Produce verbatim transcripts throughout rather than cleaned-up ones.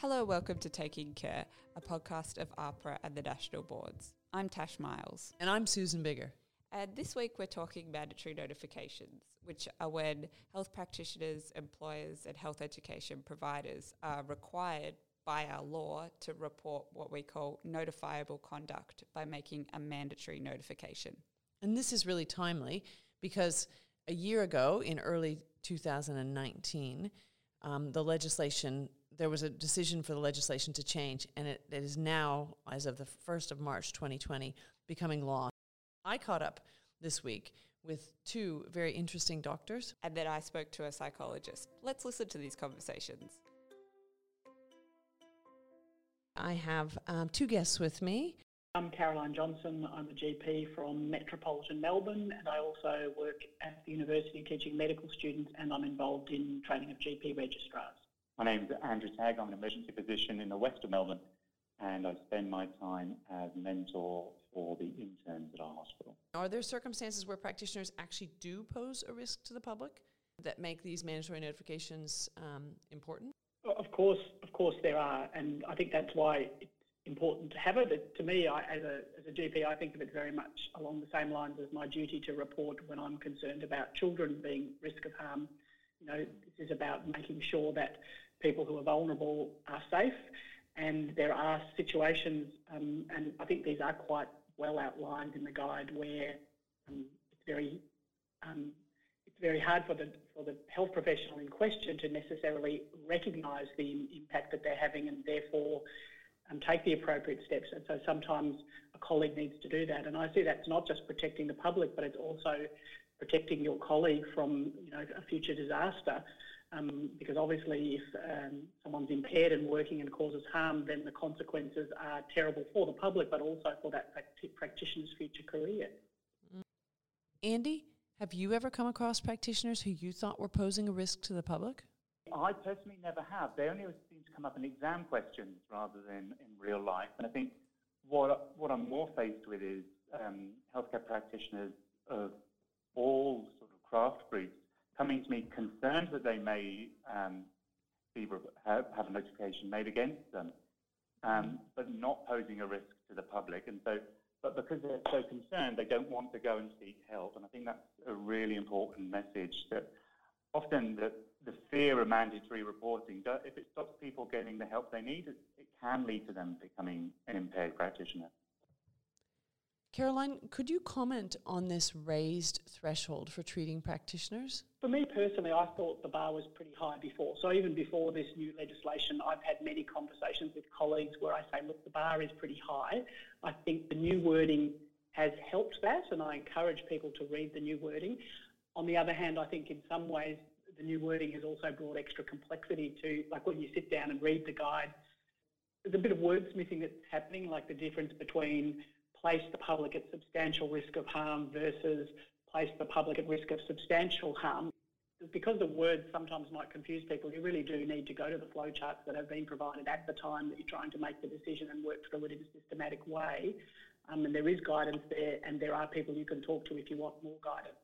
Hello, welcome to Taking Care, a podcast of AHPRA and the National Boards. I'm Tash Miles. And I'm Susan Biggar. And this week we're talking mandatory notifications, which are when health practitioners, employers and health education providers are required by our law to report what we call notifiable conduct by making a mandatory notification. And this is really timely because a year ago in early two thousand nineteen, um, the legislation there was a decision for the legislation to change, and it, it is now, as of the first of March twenty twenty, becoming law. I caught up this week with two very interesting doctors. And then I spoke to a psychologist. Let's listen to these conversations. I have um, two guests with me. I'm Caroline Johnson. I'm a G P from metropolitan Melbourne, and I also work at the university teaching medical students, and I'm involved in training of G P registrars. My name's Andrew Tagg. I'm an emergency physician in the west of Melbourne, and I spend my time as mentor for the interns at our hospital. Are there circumstances where practitioners actually do pose a risk to the public that make these mandatory notifications um, important? Of course, of course there are, and I think that's why it's important to have it. But to me, I, as, a, as a G P, I think of it very much along the same lines as my duty to report when I'm concerned about children being risk of harm. You know, this is about making sure that people who are vulnerable are safe, and there are situations, um, and I think these are quite well outlined in the guide, where um, it's very um, it's very hard for the for the health professional in question to necessarily recognise the impact that they're having, and therefore um, take the appropriate steps. And so sometimes a colleague needs to do that, and I see that's not just protecting the public, but it's also protecting your colleague from you know a future disaster. Um, because obviously if um, someone's impaired and working and causes harm, then the consequences are terrible for the public, but also for that practi- practitioner's future career. Andy, have you ever come across practitioners who you thought were posing a risk to the public? I personally never have. They only seem to come up in exam questions rather than in real life. And I think what, what I'm more faced with is um, healthcare practitioners of all sort of craft groups coming to me concerned that they may um, be, have, have a notification made against them, um, but not posing a risk to the public. And so, but because they're so concerned, they don't want to go and seek help. And I think that's a really important message, that often the, the fear of mandatory reporting, if it stops people getting the help they need, it, it can lead to them becoming an impaired practitioner. Caroline, could you comment on this raised threshold for treating practitioners? For me personally, I thought the bar was pretty high before. So even before this new legislation, I've had many conversations with colleagues where I say, look, the bar is pretty high. I think the new wording has helped that, and I encourage people to read the new wording. On the other hand, I think in some ways the new wording has also brought extra complexity to, like when you sit down and read the guide, there's a bit of wordsmithing that's happening, like the difference between place the public at substantial risk of harm versus place the public at risk of substantial harm. Because the words sometimes might confuse people, you really do need to go to the flowcharts that have been provided at the time that you're trying to make the decision and work through it in a systematic way. Um, and there is guidance there, and there are people you can talk to if you want more guidance.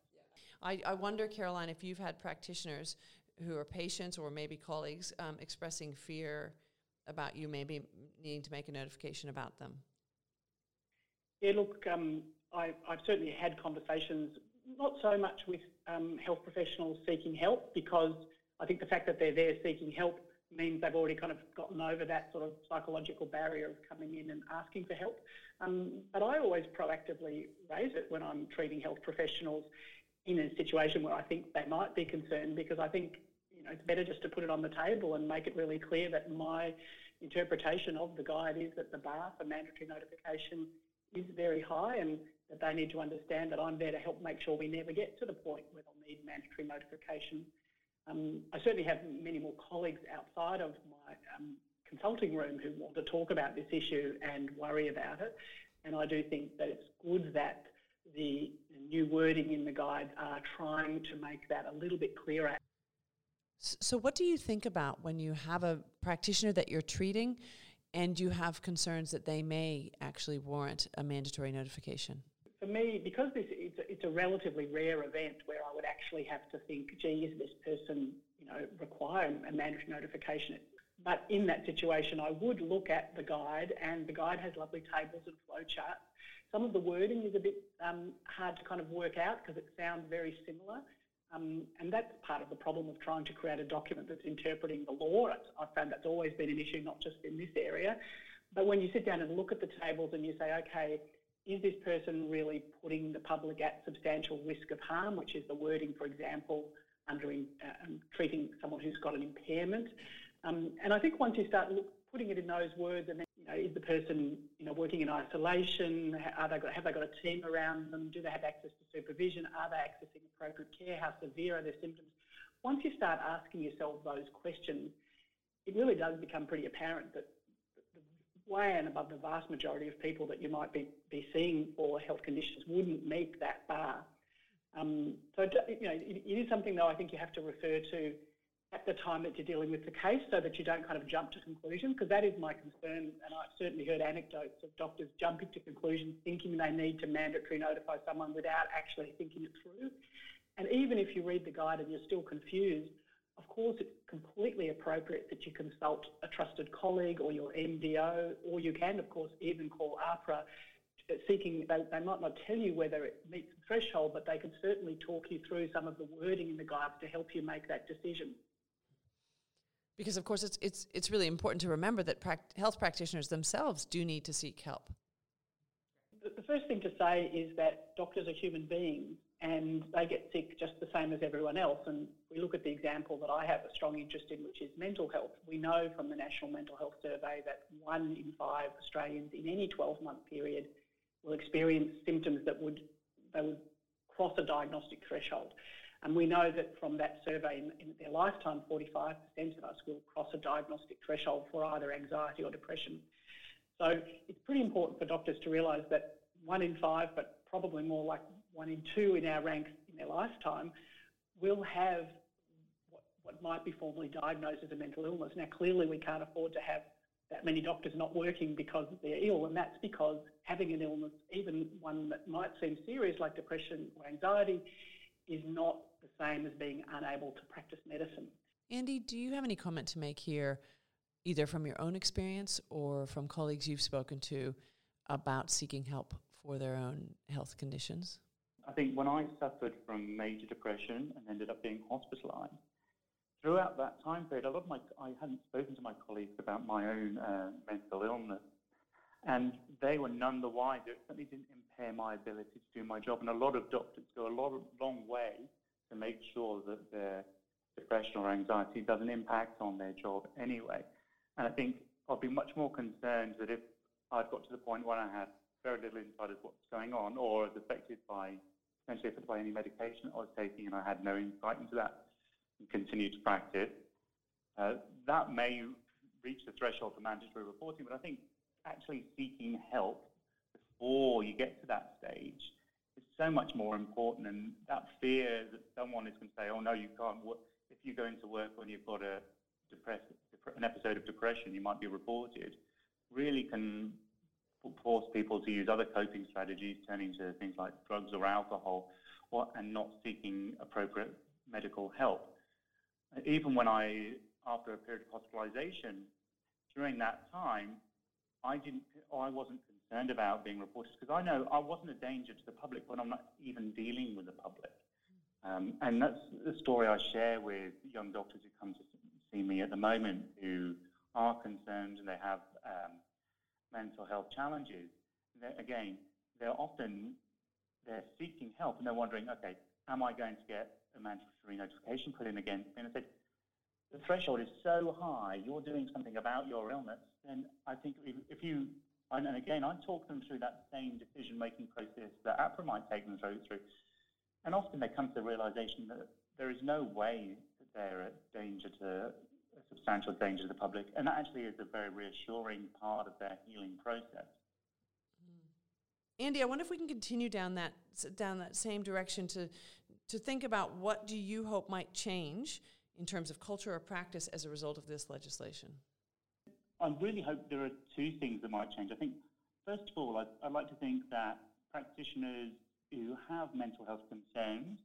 I, I wonder, Caroline, if you've had practitioners who are patients or maybe colleagues um, expressing fear about you maybe needing to make a notification about them. Yeah, look, um, I, I've certainly had conversations, not so much with um, health professionals seeking help, because I think the fact that they're there seeking help means they've already kind of gotten over that sort of psychological barrier of coming in and asking for help. Um, but I always proactively raise it when I'm treating health professionals in a situation where I think they might be concerned, because I think you know it's better just to put it on the table and make it really clear that my interpretation of the guide is that the bar for mandatory notification is very high, and that they need to understand that I'm there to help make sure we never get to the point where they'll need mandatory notification. Um, I certainly have many more colleagues outside of my um, consulting room who want to talk about this issue and worry about it, and I do think that it's good that the new wording in the guide are trying to make that a little bit clearer. So what do you think about when you have a practitioner that you're treating and you have concerns that they may actually warrant a mandatory notification? For me, because this it's a, it's a relatively rare event where I would actually have to think, gee, is this person, you know, require a mandatory notification? But in that situation, I would look at the guide, and the guide has lovely tables and flowcharts. Some of the wording is a bit um, hard to kind of work out because it sounds very similar, um, and that's part of the problem of trying to create a document that's interpreting the law. I've found that's always been an issue, not just in this area. But when you sit down and look at the tables and you say, okay, is this person really putting the public at substantial risk of harm, which is the wording, for example, under in, uh, treating someone who's got an impairment. Um, and I think once you start look, putting it in those words, and then, you know, is the person, you know, working in isolation? Are they got, have they got a team around them? Do they have access to supervision? Are they accessing appropriate care? How severe are their symptoms? Once you start asking yourself those questions, it really does become pretty apparent that way and above the vast majority of people that you might be, be seeing for health conditions wouldn't meet that bar. Um, so, you know, it, it is something, though, I think you have to refer to at the time that you're dealing with the case so that you don't kind of jump to conclusions, because that is my concern, and I've certainly heard anecdotes of doctors jumping to conclusions thinking they need to mandatory notify someone without actually thinking it through. And even if you read the guide and you're still confused, of course, it's completely appropriate that you consult a trusted colleague or your M D O, or you can, of course, even call AHPRA, seeking, they, they might not tell you whether it meets the threshold, but they can certainly talk you through some of the wording in the guides to help you make that decision. Because, of course, it's it's it's really important to remember that pract- health practitioners themselves do need to seek help. The first thing to say is that doctors are human beings, and they get sick just the same as everyone else. And we look at the example that I have a strong interest in, which is mental health. We know from the National Mental Health Survey that one in five Australians in any twelve-month period will experience symptoms that would they would cross a diagnostic threshold. And we know that from that survey in, in their lifetime, forty-five percent of us will cross a diagnostic threshold for either anxiety or depression. So it's pretty important for doctors to realise that one in five, but probably more like one in two in our ranks in their lifetime, will have what, what might be formally diagnosed as a mental illness. Now, clearly we can't afford to have that many doctors not working because they're ill, and that's because having an illness, even one that might seem serious like depression or anxiety, is not the same as being unable to practice medicine. Andy, do you have any comment to make here, either from your own experience or from colleagues you've spoken to about seeking help for their own health conditions? I think when I suffered from major depression and ended up being hospitalised, throughout that time period, a lot of my, I hadn't spoken to my colleagues about my own uh, mental illness, and they were none the wiser. It certainly didn't impair my ability to do my job, and a lot of doctors go a lot, long way to make sure that their depression or anxiety doesn't impact on their job anyway. And I think I'd be much more concerned that if I'd got to the point where I had very little insight as what's going on, or was affected by, potentially affected by any medication I was taking, and I had no insight into that and continued to practice, uh, that may reach the threshold for mandatory reporting. But I think actually seeking help before you get to that stage is so much more important, and that fear that someone is going to say, oh no, you can't work, if you go into work when you've got a depressed, an episode of depression, you might be reported, really can force people to use other coping strategies, turning to things like drugs or alcohol, or, and not seeking appropriate medical help. Even when I, after a period of hospitalisation, during that time, I didn't, or I wasn't concerned about being reported, because I know I wasn't a danger to the public when I'm not even dealing with the public. Um, and that's the story I share with young doctors who come to see me at the moment, who are concerned and they have um, mental health challenges. They're, again, they're often, they're seeking help and they're wondering, okay, am I going to get a mandatory notification put in against me? And I said, the threshold is so high, you're doing something about your illness, then I think if you, and again, I talk them through that same decision-making process that AHPRA might take them through, and often they come to the realisation that there is no way that they're a danger to, a substantial danger to the public, and that actually is a very reassuring part of their healing process. Andy, I wonder if we can continue down that down that same direction to to think about what do you hope might change in terms of culture or practice as a result of this legislation? I really hope there are two things that might change. I think, first of all, I'd, I'd like to think that practitioners who have mental health concerns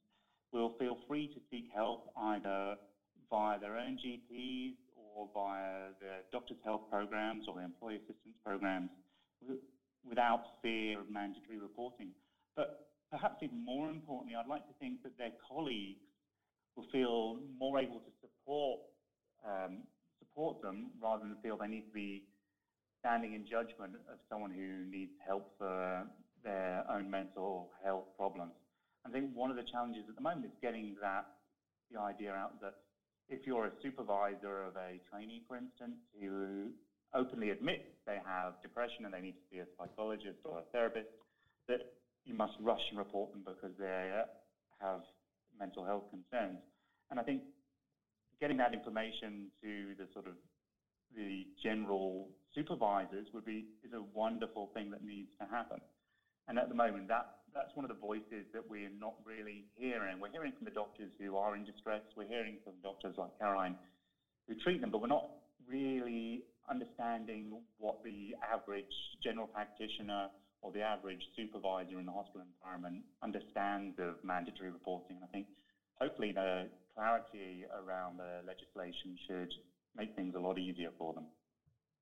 will feel free to seek help either via their own G Ps or or via the doctor's health programs or the employee assistance programs without fear of mandatory reporting. But perhaps even more importantly, I'd like to think that their colleagues will feel more able to support um, support them rather than feel they need to be standing in judgment of someone who needs help for their own mental health problems. I think one of the challenges at the moment is getting that the idea out that if you're a supervisor of a trainee, for instance, who openly admits they have depression and they need to see a psychologist or a therapist, that you must rush and report them because they have mental health concerns. And I think getting that information to the sort of the general supervisors would be is a wonderful thing that needs to happen. And at the moment, that, that's one of the voices that we're not really hearing. We're hearing from the doctors who are in distress. We're hearing from doctors like Caroline who treat them, but we're not really understanding what the average general practitioner or the average supervisor in the hospital environment understands of mandatory reporting. And I think hopefully the clarity around the legislation should make things a lot easier for them.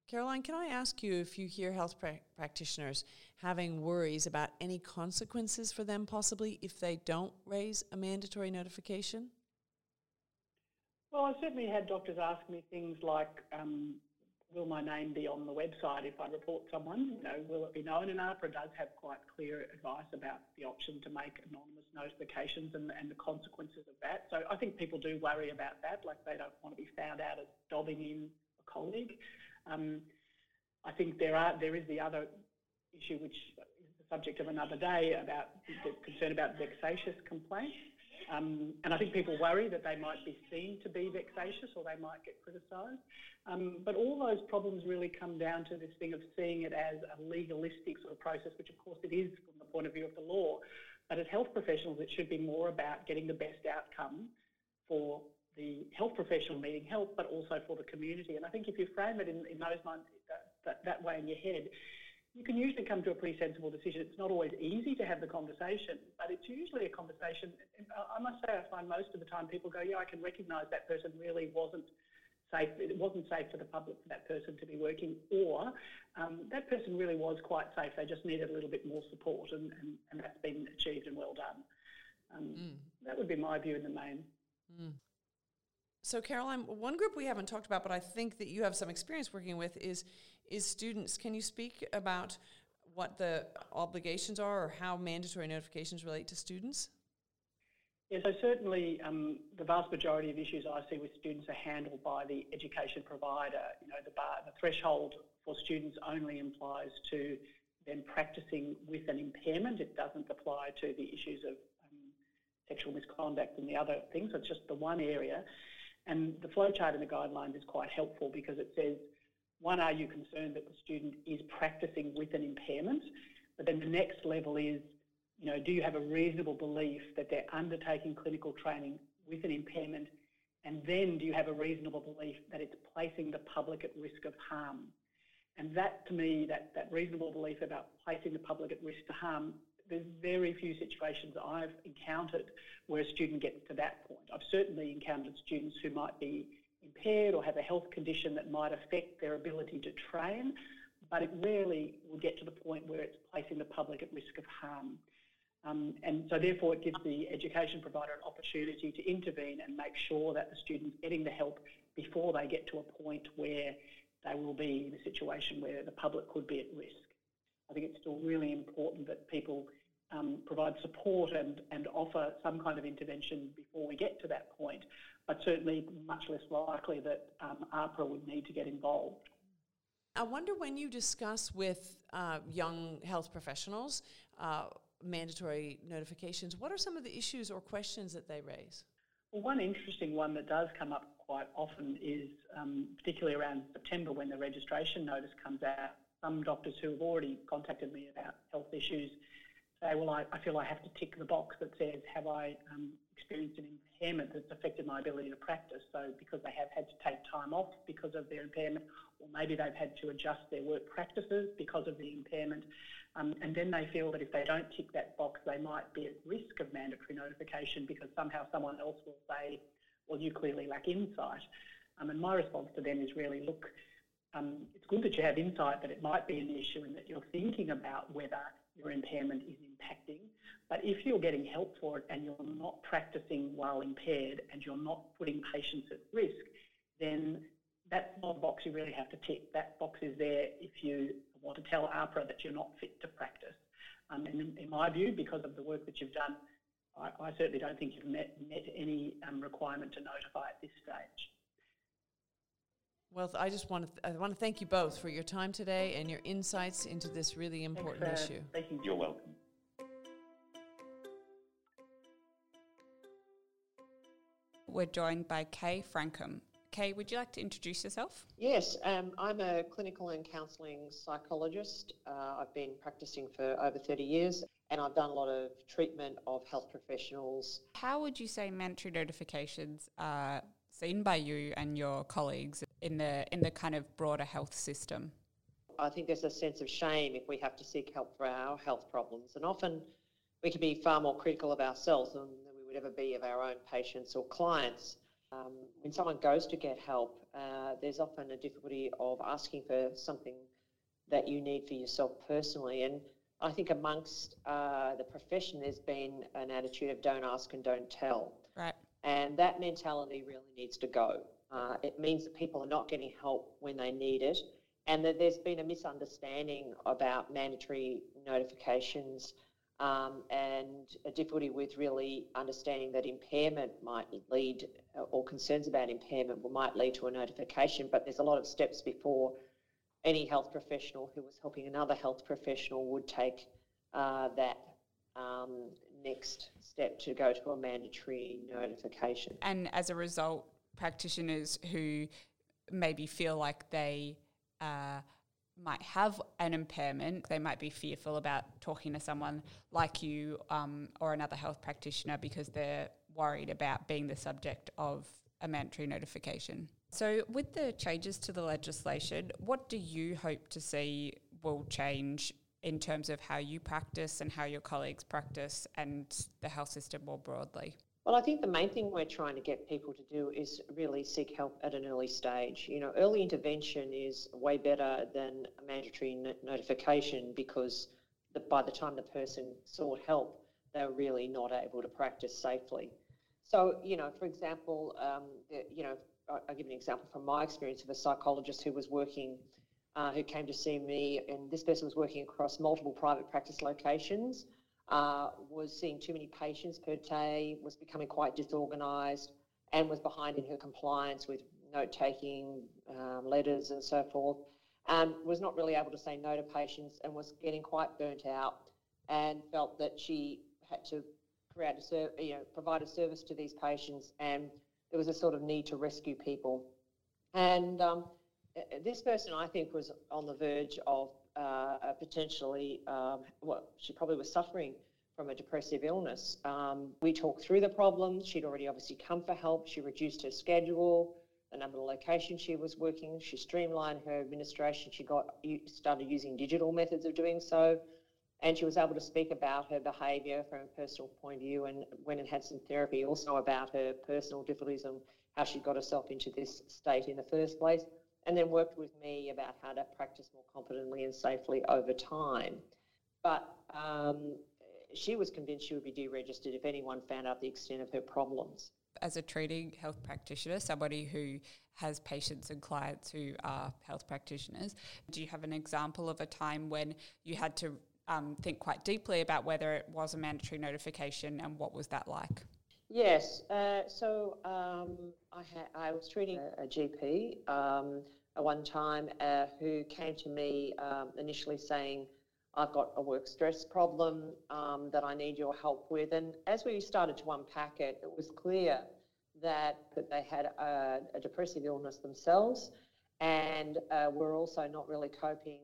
Caroline, can I ask you if you hear health pra- practitioners having worries about any consequences for them possibly if they don't raise a mandatory notification? Well, I've certainly had doctors ask me things like, um, will my name be on the website if I report someone? You know, will it be known? And AHPRA does have quite clear advice about the option to make anonymous notifications and, and the consequences of that. So I think people do worry about that, like they don't want to be found out as dobbing in a colleague. Um, I think there are there is the other issue, which is the subject of another day, about the concern about vexatious complaints. Um, and I think people worry that they might be seen to be vexatious or they might get criticised. Um, but all those problems really come down to this thing of seeing it as a legalistic sort of process, which of course it is from the point of view of the law. But as health professionals, it should be more about getting the best outcome for the health professional needing help, but also for the community. And I think if you frame it in, in those minds, that, that, that way in your head, you can usually come to a pretty sensible decision. It's not always easy to have the conversation, but it's usually a conversation. I must say I find most of the time people go, yeah, I can recognise that person really wasn't safe. It wasn't safe for the public for that person to be working, or um, that person really was quite safe. They just needed a little bit more support, and, and, and that's been achieved and well done. Um, mm. That would be my view in the main. Mm. So, Caroline, one group we haven't talked about, but I think that you have some experience working with, is is students. Can you speak about what the obligations are or how mandatory notifications relate to students? Yeah, so certainly um, the vast majority of issues I see with students are handled by the education provider. You know, the bar, the threshold for students only implies to them practising with an impairment. It doesn't apply to the issues of um, sexual misconduct and the other things. So it's just the one area. And the flowchart in the guidelines is quite helpful because it says, one, are you concerned that the student is practising with an impairment? But then the next level is, you know, do you have a reasonable belief that they're undertaking clinical training with an impairment? And then do you have a reasonable belief that it's placing the public at risk of harm? And that, to me, that, that reasonable belief about placing the public at risk to harm, there's very few situations I've encountered where a student gets to that point. I've certainly encountered students who might be impaired or have a health condition that might affect their ability to train, but it rarely will get to the point where it's placing the public at risk of harm. Um, and so therefore it gives the education provider an opportunity to intervene and make sure that the student's getting the help before they get to a point where they will be in a situation where the public could be at risk. I think it's still really important that people um, provide support and, and offer some kind of intervention before we get to that point, but certainly much less likely that um, AHPRA would need to get involved. I wonder when you discuss with uh, young health professionals uh, mandatory notifications, what are some of the issues or questions that they raise? Well, one interesting one that does come up quite often is um, particularly around September when the registration notice comes out. Some doctors who have already contacted me about health issues say, well, I, I feel I have to tick the box that says, have I um, experienced an impairment that's affected my ability to practice? So because they have had to take time off because of their impairment, or maybe they've had to adjust their work practices because of the impairment. Um, and then they feel that if they don't tick that box, they might be at risk of mandatory notification because somehow someone else will say, well, you clearly lack insight. Um, and my response to them is really, look, um, it's good that you have insight that it might be an issue and that you're thinking about whether your impairment is impacting. But if you're getting help for it and you're not practicing while impaired and you're not putting patients at risk, then that's not a box you really have to tick. That box is there if you want to tell AHPRA that you're not fit to practice. Um, and in my view, because of the work that you've done, I, I certainly don't think you've met, met any um, requirement to notify at this stage. Well, I just want to th- I want to thank you both for your time today and your insights into this really important Thanks, uh, issue. Thank you. You're welcome. We're joined by Kay Frankcom. Kay, would you like to introduce yourself? Yes, um, I'm a clinical and counselling psychologist. Uh, I've been practising for over thirty years and I've done a lot of treatment of health professionals. How would you say mandatory notifications are seen by you and your colleagues in the in the kind of broader health system? I think there's a sense of shame if we have to seek help for our health problems, and often we can be far more critical of ourselves than we would ever be of our own patients or clients. Um, when someone goes to get help, uh, there's often a difficulty of asking for something that you need for yourself personally. And I think amongst uh, the profession, there's been an attitude of don't ask and don't tell. Right. And that mentality really needs to go. Uh, it means that people are not getting help when they need it, and that there's been a misunderstanding about mandatory notifications um, and a difficulty with really understanding that impairment might lead, or concerns about impairment might lead to a notification, but there's a lot of steps before any health professional who was helping another health professional would take uh, that um, next step to go to a mandatory notification. And as a result, practitioners who maybe feel like they uh, might have an impairment, they might be fearful about talking to someone like you um, or another health practitioner because they're worried about being the subject of a mandatory notification. So with the changes to the legislation, what do you hope to see will change in terms of how you practice and how your colleagues practice and the health system more broadly? Well, I think the main thing we're trying to get people to do is really seek help at an early stage. You know, early intervention is way better than a mandatory no- notification because the, by the time the person sought help, they were really not able to practice safely. So, you know, for example, um, you know, I'll give an example from my experience of a psychologist who was working, uh, who came to see me, and this person was working across multiple private practice locations. Uh, was seeing too many patients per day, was becoming quite disorganised, and was behind in her compliance with note-taking, um, letters and so forth, and was not really able to say no to patients and was getting quite burnt out and felt that she had to create a ser- you know, provide a service to these patients, and there was a sort of need to rescue people. And um, this person, I think, was on the verge of Uh, potentially, um, well, she probably was suffering from a depressive illness. Um, we talked through the problems. She'd already obviously come for help. She reduced her schedule, the number of locations she was working. She streamlined her administration. She got started using digital methods of doing so, and she was able to speak about her behaviour from a personal point of view, and went and had some therapy also about her personal difficulties and how she got herself into this state in the first place, and then worked with me about how to practice more competently and safely over time. But um, she was convinced she would be deregistered if anyone found out the extent of her problems. As a treating health practitioner, somebody who has patients and clients who are health practitioners, do you have an example of a time when you had to um, think quite deeply about whether it was a mandatory notification, and what was that like? Yes, uh, so um, I, ha- I was treating a, a G P um, at one time uh, who came to me um, initially saying, I've got a work stress problem um, that I need your help with. And as we started to unpack it, it was clear that, that they had a, a depressive illness themselves, and uh, were also not really coping,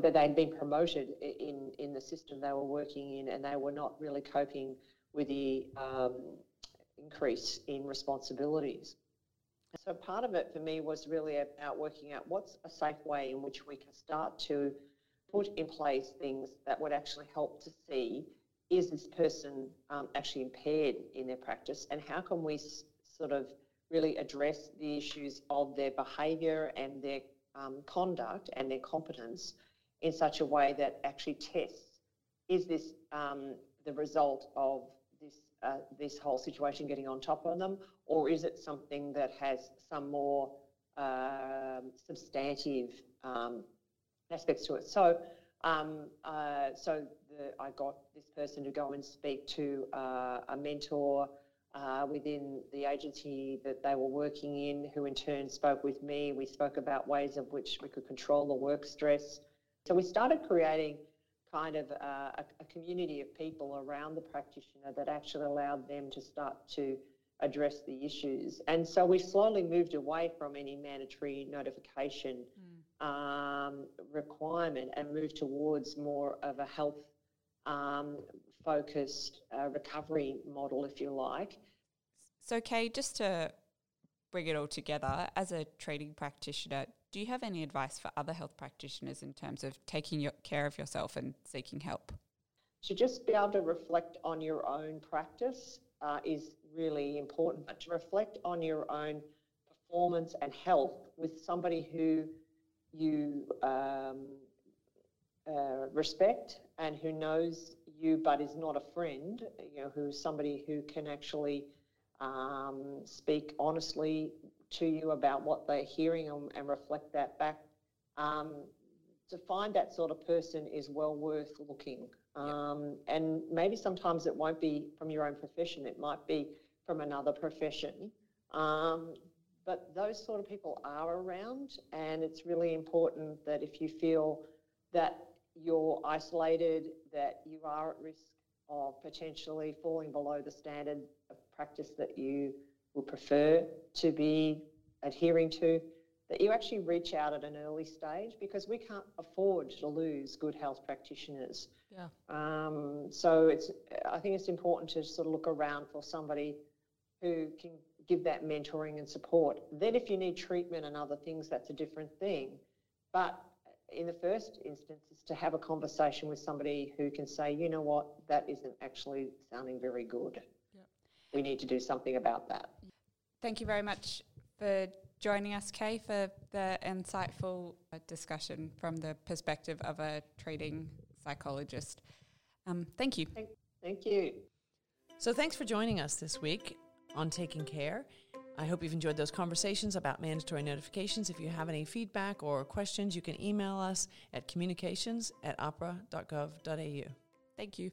that they'd been promoted in, in the system they were working in, and they were not really coping with the um, increase in responsibilities. So part of it for me was really about working out what's a safe way in which we can start to put in place things that would actually help to see, is this person um, actually impaired in their practice, and how can we s- sort of really address the issues of their behaviour and their um, conduct and their competence in such a way that actually tests, is this um, the result of this uh, this whole situation getting on top of them, or is it something that has some more uh, substantive um, aspects to it? So, um, uh, so the, I got this person to go and speak to uh, a mentor uh, within the agency that they were working in, who in turn spoke with me. We spoke about ways of which we could control the work stress. So we started creating kind of a, a community of people around the practitioner that actually allowed them to start to address the issues. And so we slowly moved away from any mandatory notification mm. um, requirement and moved towards more of a health-focused um, uh, recovery model, if you like. So, Kay, just to bring it all together, as a treating practitioner, do you have any advice for other health practitioners in terms of taking your, care of yourself and seeking help? To just be able to reflect on your own practice uh, is really important, but to reflect on your own performance and health with somebody who you um, uh, respect and who knows you but is not a friend, you know, who's somebody who can actually um, speak honestly to you about what they're hearing and, and reflect that back. Um, to find that sort of person is well worth looking. Um, yep. And maybe sometimes it won't be from your own profession, it might be from another profession. Um, but those sort of people are around, and it's really important that if you feel that you're isolated, that you are at risk of potentially falling below the standard of practice that you would prefer to be adhering to, that you actually reach out at an early stage, because we can't afford to lose good health practitioners. Yeah. Um, so it's, I think it's important to sort of look around for somebody who can give that mentoring and support. Then if you need treatment and other things, that's a different thing. But in the first instance, is to have a conversation with somebody who can say, you know what, that isn't actually sounding very good. We need to do something about that. Thank you very much for joining us, Kay, for the insightful discussion from the perspective of a treating psychologist. Um, thank you. Thank, thank you. So thanks for joining us this week on Taking Care. I hope you've enjoyed those conversations about mandatory notifications. If you have any feedback or questions, you can email us at communications at a h p r a dot gov dot a u. Thank you.